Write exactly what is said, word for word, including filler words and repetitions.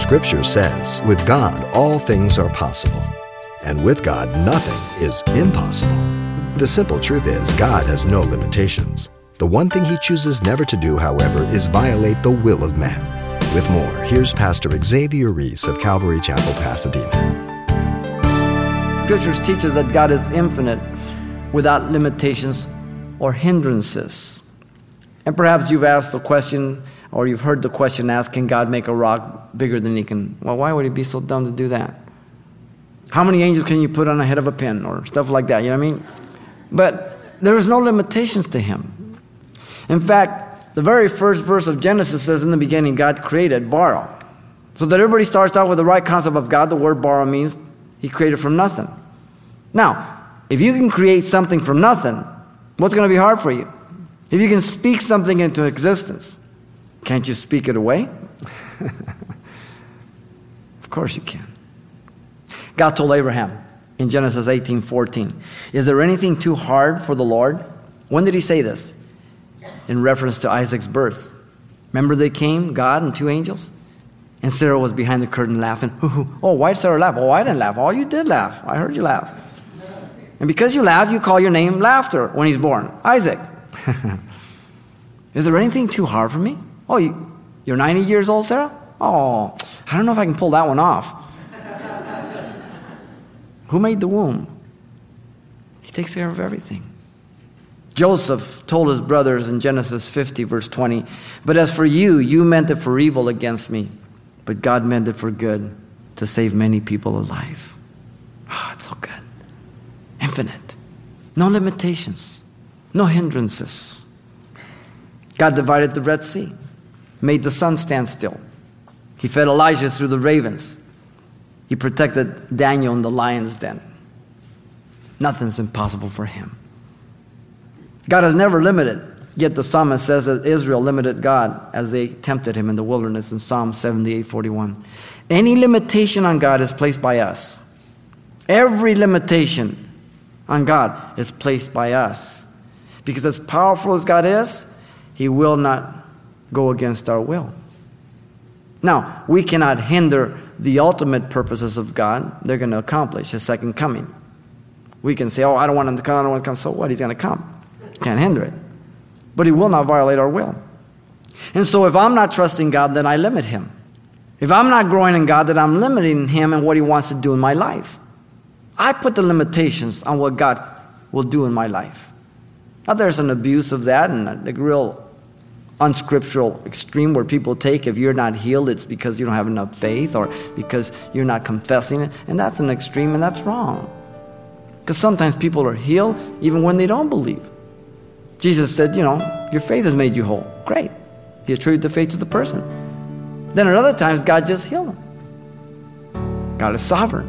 Scripture says, with God all things are possible, and with God nothing is impossible. The simple truth is God has no limitations. The one thing he chooses never to do, however, is violate the will of man. With more, here's Pastor Xavier Reese of Calvary Chapel, Pasadena. Scriptures teaches that God is infinite without limitations or hindrances. And perhaps you've asked the question, or you've heard the question asked, can God make a rock bigger than he can? Well, why would he be so dumb to do that? How many angels can you put on the head of a pin, or stuff like that, you know what I mean? But there's no limitations to him. In fact, the very first verse of Genesis says, in the beginning, God created bara. So that everybody starts out with the right concept of God. The word bara means he created from nothing. Now, if you can create something from nothing, what's going to be hard for you? If you can speak something into existence, can't you speak it away? Of course you can. God told Abraham in Genesis eighteen fourteen, is there anything too hard for the Lord? When did he say this? In reference to Isaac's birth. Remember they came, God and two angels? And Sarah was behind the curtain laughing. Oh, why did Sarah laugh? Oh, I didn't laugh. Oh, you did laugh. I heard you laugh. And because you laugh, you call your name Laughter when he's born. Isaac. Is there anything too hard for me? Oh, you, you're ninety years old, Sarah? Oh, I don't know if I can pull that one off. Who made the womb? He takes care of everything. Joseph told his brothers in Genesis fifty, verse twenty, but as for you, you meant it for evil against me, but God meant it for good to save many people alive. Ah, it's so good. Infinite. No limitations. No hindrances. God divided the Red Sea, made the sun stand still. He fed Elijah through the ravens. He protected Daniel in the lion's den. Nothing's impossible for him. God is never limited, yet the psalmist says that Israel limited God as they tempted him in the wilderness in Psalm seventy-eight forty-one. Any limitation on God is placed by us. Every limitation on God is placed by us. Because as powerful as God is, he will not go against our will. Now, we cannot hinder the ultimate purposes of God. They're going to accomplish his second coming. We can say, oh, I don't want him to come, I don't want him to come. So what? He's going to come. Can't hinder it. But he will not violate our will. And so if I'm not trusting God, then I limit him. If I'm not growing in God, then I'm limiting him and what he wants to do in my life. I put the limitations on what God will do in my life. Now, there's an abuse of that, and a, a real unscriptural extreme where people take, if you're not healed, it's because you don't have enough faith or because you're not confessing it. And that's an extreme, and that's wrong. Because sometimes people are healed even when they don't believe. Jesus said, you know, your faith has made you whole. Great. He attributed the faith to the person. Then at other times, God just healed them. God is sovereign.